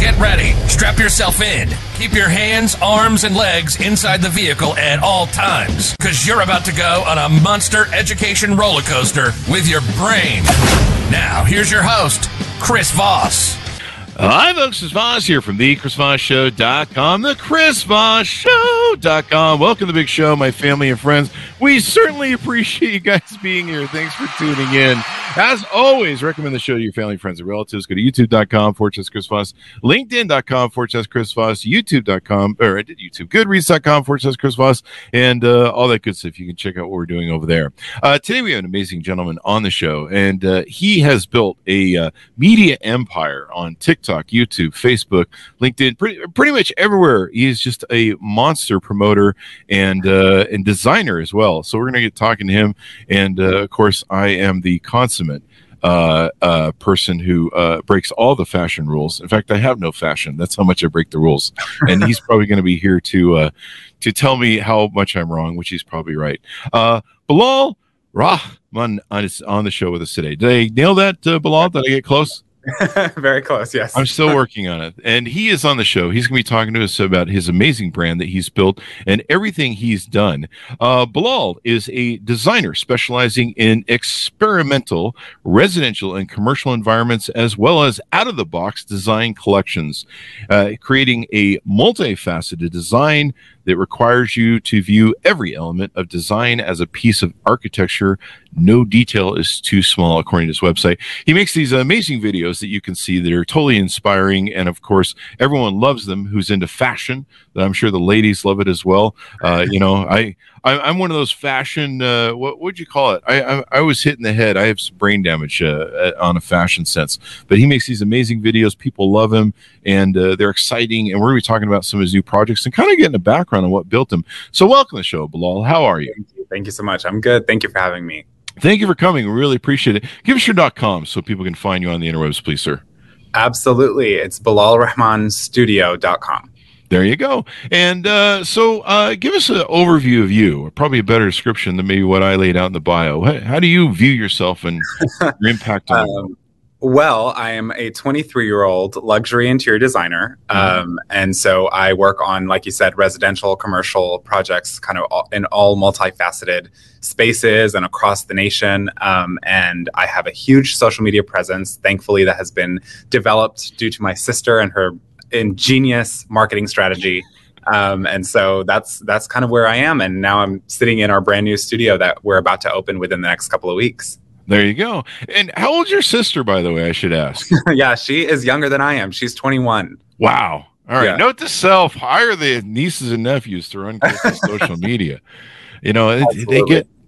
Get ready. Strap yourself in. Keep your hands, arms, and legs inside the vehicle at all times, because you're about to go on a monster education roller coaster with your brain. Now, here's your host, Chris Voss. Hi, folks. It's Voss here from thechrisvossshow.com, thechrisvossshow.com. Welcome to the big show, my family and friends. We certainly appreciate you guys being here. Thanks for tuning in. As always, recommend the show to your family, friends, and relatives. Go to youtube.com/Chris Voss, linkedin.com/Chris Voss, youtube.com, goodreads.com/Chris Voss, and all that good stuff. You can check out what we're doing over there. Today, we have an amazing gentleman on the show, and he has built a media empire on TikTok, YouTube, Facebook, LinkedIn, pretty much everywhere. He is just a monster promoter and designer as well. So we're going to get talking to him. And of course, I am the consummate person who breaks all the fashion rules. In fact, I have no fashion. That's how much I break the rules. And he's probably going to be here to tell me how much I'm wrong, which he's probably right. Bilal Rehman is on the show with us today. Did I nail that, Bilal? Did I get close? Very close, yes. I'm still working on it. And he is on the show. He's going to be talking to us about his amazing brand that he's built and everything he's done. Bilal is a designer specializing in experimental, residential, and commercial environments, as well as out-of-the-box design collections, creating a multifaceted design that requires you to view every element of design as a piece of architecture. No detail is too small, according to his website. He makes these amazing videos that you can see that are totally inspiring. And of course, everyone loves them who's into fashion. I'm sure the ladies love it as well. I'm one of those fashion, what would you call it? I was hit in the head. I have some brain damage on a fashion sense. But he makes these amazing videos. People love him, and they're exciting. And we're going to be talking about some of his new projects and kind of getting a background on what built him. So welcome to the show, Bilal. How are you? Thank you so much. I'm good. Thank you for having me. Thank you for coming. We really appreciate it. Give us your .com so people can find you on the interwebs, please, sir. Absolutely. It's BilalRehmanStudio.com. There you go. And so give us an overview of you, or probably a better description than maybe what I laid out in the bio. How do you view yourself and your impact on you? Well, I am a 23-year-old luxury interior designer. And so I work on, like you said, residential, commercial projects, kind of in all multifaceted spaces and across the nation. And I have a huge social media presence, thankfully, that has been developed due to my sister and her ingenious marketing strategy. And so that's kind of where I am. And now I'm sitting in our brand new studio that we're about to open within the next couple of weeks. There you go. And how old's your sister, by the way, I should ask? Yeah, she is younger than I am. She's 21. Wow. All right. Yeah. Note to self, hire the nieces and nephews to run social media. You know,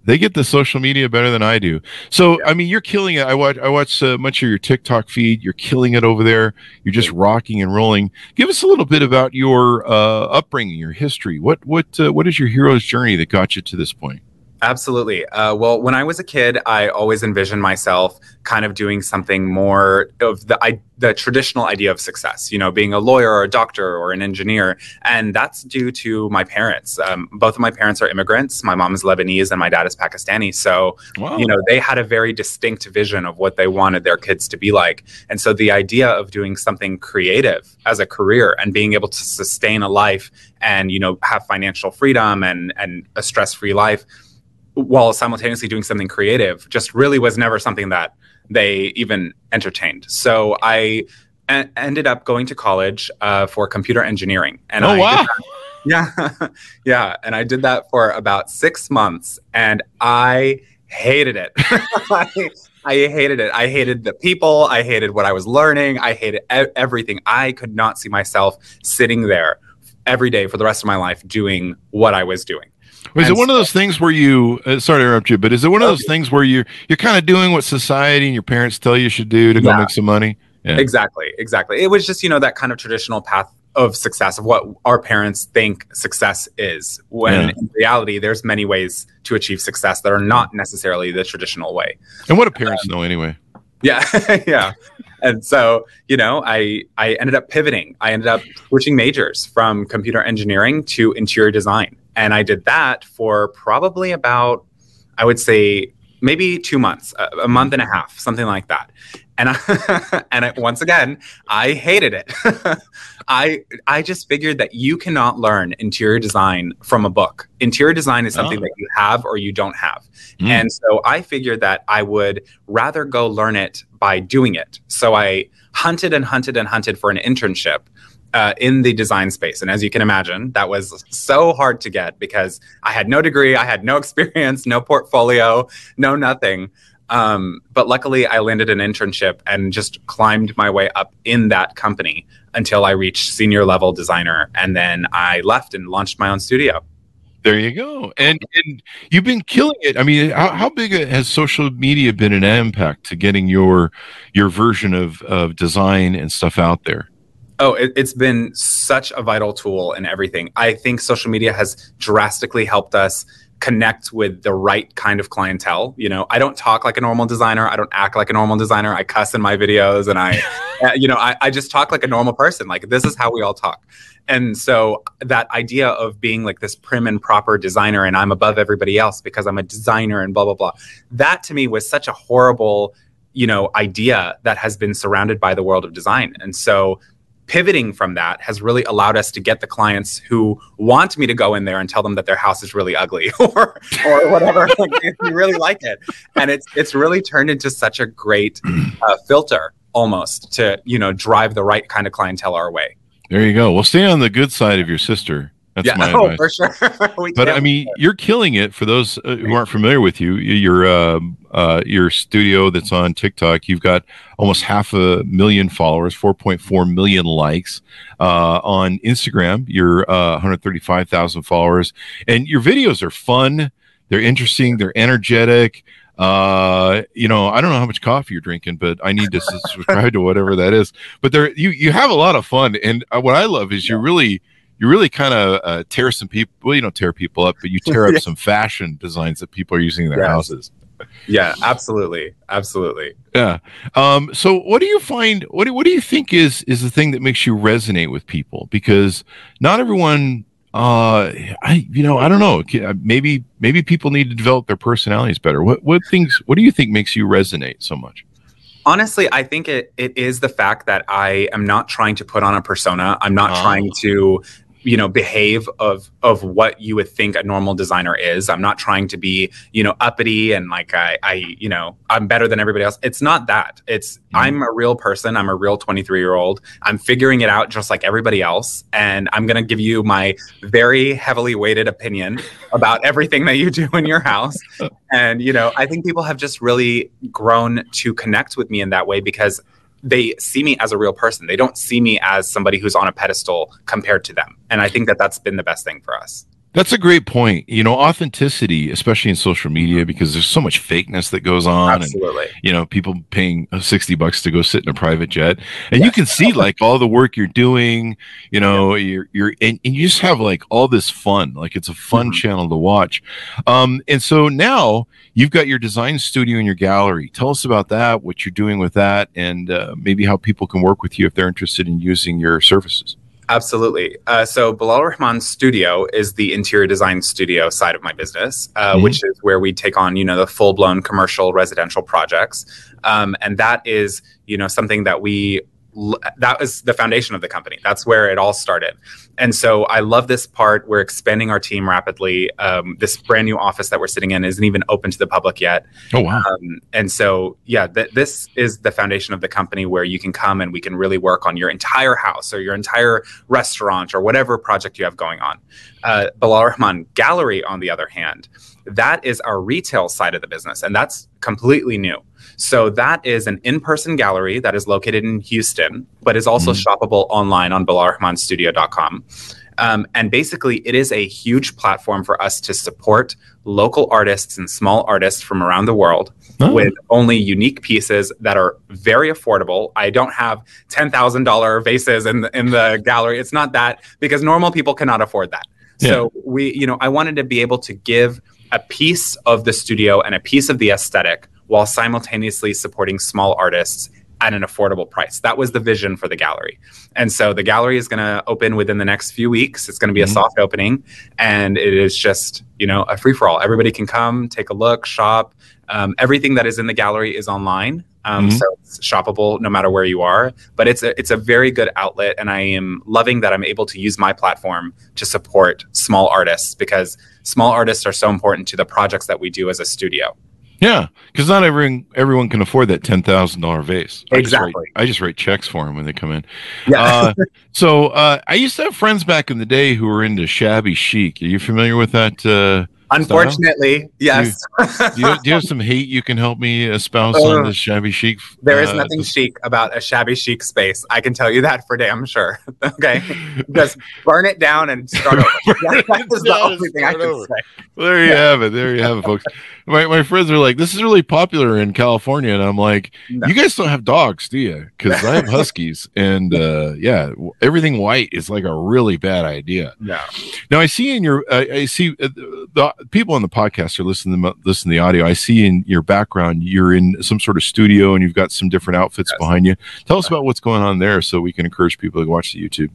they get the social media better than I do. So, yeah. I mean, you're killing it. I watch much of your TikTok feed. You're killing it over there. You're just rocking and rolling. Give us a little bit about your upbringing, your history. What is your hero's journey that got you to this point? Absolutely. Well, when I was a kid, I always envisioned myself kind of doing something more of the traditional idea of success, you know, being a lawyer or a doctor or an engineer. And that's due to my parents. Both of my parents are immigrants. My mom is Lebanese and my dad is Pakistani. So, wow. You know, they had a very distinct vision of what they wanted their kids to be like. And so the idea of doing something creative as a career and being able to sustain a life and, you know, have financial freedom and a stress-free life, while simultaneously doing something creative, just really was never something that they even entertained. So I ended up going to college for computer engineering. And And I did that for about 6 months, and I hated it. I hated it. I hated the people. I hated what I was learning. I hated everything. I could not see myself sitting there every day for the rest of my life doing what I was doing. Is it one of those things where you, sorry to interrupt you, but is it one of those things where you're kind of doing what society and your parents tell you should do to go make some money? Yeah. Exactly. It was just, you know, that kind of traditional path of success, of what our parents think success is, when in reality, there's many ways to achieve success that are not necessarily the traditional way. And what do parents know anyway? Yeah. Yeah. And so, you know, I ended up pivoting. I ended up switching majors from computer engineering to interior design. And I did that for probably about, I would say, maybe 2 months, a month and a half, something like that. And once again, I hated it. I just figured that you cannot learn interior design from a book. Interior design is something that you have or you don't have. And so I figured that I would rather go learn it by doing it. So I hunted and hunted and hunted for an internship in the design space. And as you can imagine, that was so hard to get because I had no degree, I had no experience, no portfolio, no nothing. But luckily, I landed an internship and just climbed my way up in that company until I reached senior level designer. And then I left and launched my own studio. There you go. And you've been killing it. I mean, how big has social media been an impact to getting your version of design and stuff out there? Oh, it's been such a vital tool in everything. I think social media has drastically helped us connect with the right kind of clientele. You know, I don't talk like a normal designer. I don't act like a normal designer. I cuss in my videos and I just talk like a normal person. Like, this is how we all talk. And so that idea of being like this prim and proper designer and I'm above everybody else because I'm a designer and blah, blah, blah. That to me was such a horrible, you know, idea that has been surrounded by the world of design. And so pivoting from that has really allowed us to get the clients who want me to go in there and tell them that their house is really ugly or whatever. Like, they really like it. And it's really turned into such a great filter almost to, you know, drive the right kind of clientele our way. There you go. Well, stay on the good side of your sister. That's my advice. For sure. But I mean, you're killing it. For those who aren't familiar with you, your studio that's on TikTok, you've got almost 500,000 followers, 4.4 million likes. On Instagram, you're 135,000 followers, and your videos are fun. They're interesting. They're energetic. You know, I don't know how much coffee you're drinking, but I need to subscribe to whatever that is. But there, you have a lot of fun, and what I love is you really kind of tear some people. Well, you don't tear people up, but you tear up some fashion designs that people are using in their houses. Yeah, absolutely. Yeah. So what do you find, what do you think is the thing that makes you resonate with people? Because not everyone, I don't know, maybe people need to develop their personalities better. What do you think makes you resonate so much? Honestly, I think it is the fact that I am not trying to put on a persona. I'm not trying to, you know, behave of what you would think a normal designer is. I'm not trying to be, you know, uppity and like I'm better than everybody else. It's not that. It's I'm a real person. I'm a real 23-year-old. I'm figuring it out just like everybody else. And I'm going to give you my very heavily weighted opinion about everything that you do in your house. And, you know, I think people have just really grown to connect with me in that way because they see me as a real person. They don't see me as somebody who's on a pedestal compared to them. And I think that that's been the best thing for us. That's a great point. You know, authenticity, especially in social media, because there's so much fakeness that goes on. Absolutely. And, you know, people paying $60 to go sit in a private jet, and you can see like all the work you're doing, you know, and you just have like all this fun, like it's a fun channel to watch. And so now you've got your design studio and your gallery. Tell us about that, what you're doing with that, and maybe how people can work with you if they're interested in using your services. Absolutely. So Bilal Rehman Studio is the interior design studio side of my business, which is where we take on, you know, the full-blown commercial residential projects. And that is, you know, something that that is the foundation of the company. That's where it all started. And so I love this part. We're expanding our team rapidly. This brand new office that we're sitting in isn't even open to the public yet. Oh, wow. And so, yeah, this is the foundation of the company where you can come and we can really work on your entire house or your entire restaurant or whatever project you have going on. Bilal Rehman Gallery, on the other hand, that is our retail side of the business, and that's completely new. So that is an in-person gallery that is located in Houston, but is also shoppable online on bilalrehmanstudio.com. And basically, it is a huge platform for us to support local artists and small artists from around the world with only unique pieces that are very affordable. I don't have $10,000 vases in the gallery. It's not that, because normal people cannot afford that. Yeah. So we, I wanted to be able to give a piece of the studio and a piece of the aesthetic while simultaneously supporting small artists at an affordable price. That was the vision for the gallery. And so the gallery is going to open within the next few weeks. It's going to be a soft opening, and it is just, a free for all. Everybody can come, take a look, shop. Everything that is in the gallery is online. So it's shoppable no matter where you are, but it's a very good outlet. And I am loving that I'm able to use my platform to support small artists, because small artists are so important to the projects that we do as a studio. Yeah, because not everyone can afford that $10,000 vase. Exactly. I just write checks for them when they come in. Yeah. So I used to have friends back in the day who were into shabby chic. Are you familiar with that? Unfortunately, style? Yes. Do you have some hate you can help me espouse on the shabby chic? There is nothing chic about a shabby chic space. I can tell you that for damn sure. Okay, just burn it down and start over. That is the only thing I can say. Well, there you have it. There you have it, folks. My friends are like, this is really popular in California. And I'm like, you guys don't have dogs, do you? Because I have huskies. And everything white is like a really bad idea. Yeah. Now, I see in your, the people on the podcast are listening to the audio. I see in your background, you're in some sort of studio and you've got some different outfits behind you. Tell us about what's going on there so we can encourage people to watch the YouTube.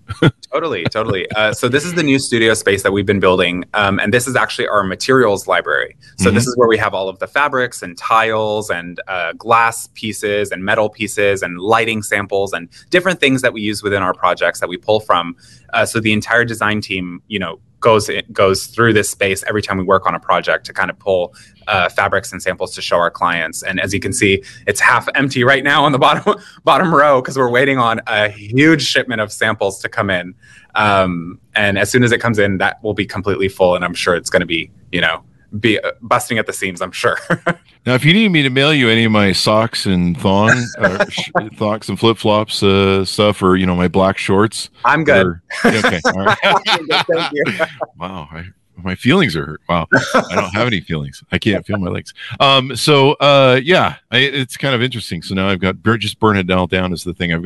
Totally. So this is the new studio space that we've been building. And this is actually our materials library. So this is where we have all of the fabrics and tiles and glass pieces and metal pieces and lighting samples and different things that we use within our projects that we pull from. So the entire design team, goes through this space every time we work on a project to kind of pull fabrics and samples to show our clients. And as you can see, it's half empty right now on the bottom row because we're waiting on a huge shipment of samples to come in. And as soon as it comes in, that will be completely full. And I'm sure it's going to be, be busting at the seams, I'm sure. Now, if you need me to mail you any of my socks and thongs and flip-flops stuff, or my black shorts, I'm good. Okay, all right. Thank you. Wow, my feelings are hurt. Wow, I don't have any feelings. I can't feel my legs. It's kind of interesting. So now I've got just burn it all down is the thing I've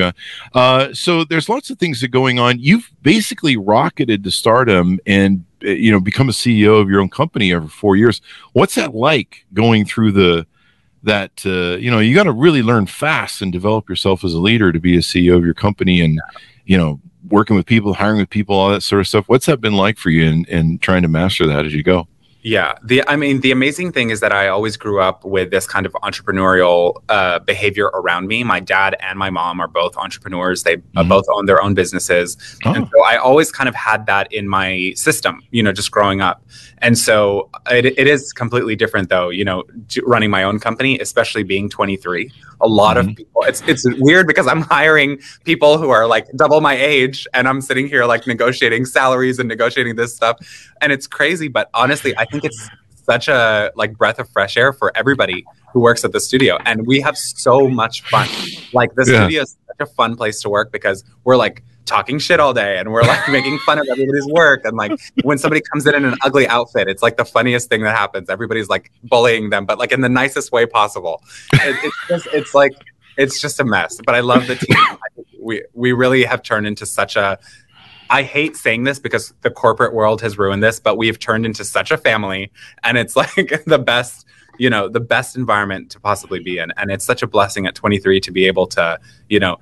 got. So there's lots of things that are going on. You've basically rocketed to stardom and become a CEO of your own company over 4 years. What's that like going through you got to really learn fast and develop yourself as a leader to be a CEO of your company and, working with people, hiring with people, all that sort of stuff. What's that been like for you and trying to master that as you go? Yeah. The amazing thing is that I always grew up with this kind of entrepreneurial behavior around me. My dad and my mom are both entrepreneurs. They both own their own businesses. Oh. And so I always kind of had that in my system, just growing up. And so it is completely different though, running my own company, especially being 23. A lot of people, it's weird because I'm hiring people who are like double my age and I'm sitting here like negotiating salaries and negotiating this stuff. And it's crazy, but honestly, I think it's such a breath of fresh air for everybody who works at the studio. And we have so much fun. Like the studio is such a fun place to work because we're like talking shit all day and we're like making fun of everybody's work. And like when somebody comes in an ugly outfit, it's like the funniest thing that happens. Everybody's like bullying them, but like in the nicest way possible. It's just a mess, but I love the team. We really have turned into such a, I hate saying this because the corporate world has ruined this, but we've turned into such a family and it's like the best, the best environment to possibly be in. And it's such a blessing at 23 to be able to,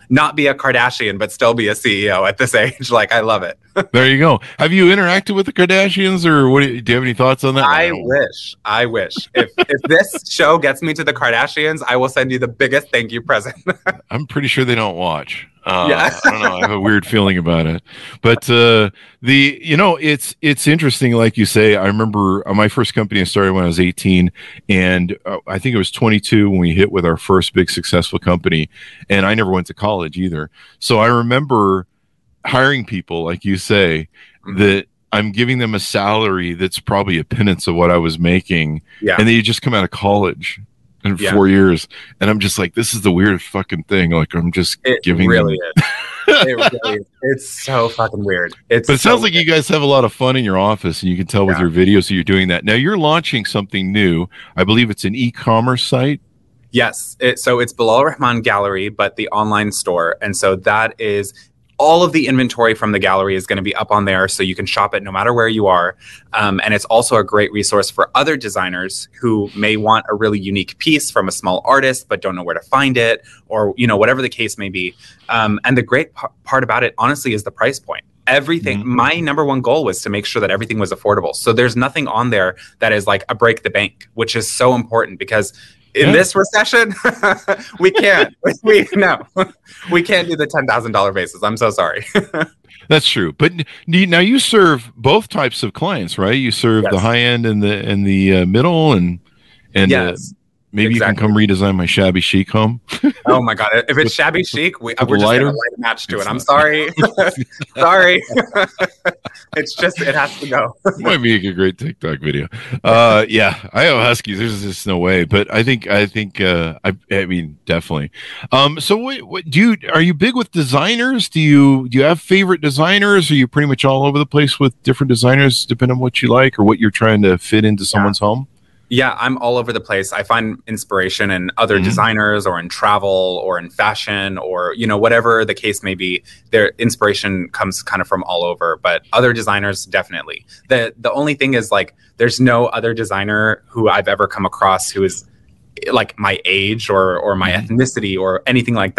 not be a Kardashian, but still be a CEO at this age. Like, I love it. There you go. Have you interacted with the Kardashians or do you have any thoughts on that? I wish. If this show gets me to the Kardashians, I will send you the biggest thank you present. I'm pretty sure they don't watch. I don't know. I have a weird feeling about it, but it's interesting. Like you say, I remember my first company I started when I was 18, and I think it was 22 when we hit with our first big successful company. And I never went to college either, so I remember hiring people like you say that I'm giving them a salary that's probably a pittance of what I was making, and they just come out of college. In 4 years, and I'm just like, this is the weirdest fucking thing. Like, I'm just giving. It really is. It really is. It's so fucking weird. But it sounds like you guys have a lot of fun in your office, and you can tell with your videos that you're doing that. Now, you're launching something new. I believe it's an e-commerce site. Yes. So it's Bilal Rehman Gallery, but the online store. And so that is all of the inventory from the gallery is going to be up on there, so you can shop it no matter where you are. And it's also a great resource for other designers who may want a really unique piece from a small artist but don't know where to find it, or whatever the case may be. And the great part about it, honestly, is the price point. Everything. Mm-hmm. My number one goal was to make sure that everything was affordable. So there's nothing on there that is like a break the bank, which is so important because in this recession, we can't. We can't do the $10,000 basis. I'm so sorry. That's true. But now you serve both types of clients, right? You serve the high end and the middle, and maybe you can come redesign my shabby chic home. Oh my God! If it's shabby chic, we're just going to light a match to it. I'm sorry. Sorry. It has to go. Might be a great TikTok video. Iowa Huskies. There's just no way. But I mean, definitely. So what do you? Are you big with designers? Do you have favorite designers? Are you pretty much all over the place with different designers, depending on what you like or what you're trying to fit into someone's home? Yeah, I'm all over the place. I find inspiration in other designers, or in travel, or in fashion, or whatever the case may be. Their inspiration comes kind of from all over, but other designers definitely. The only thing is like there's no other designer who I've ever come across who is like my age or my ethnicity or anything like that.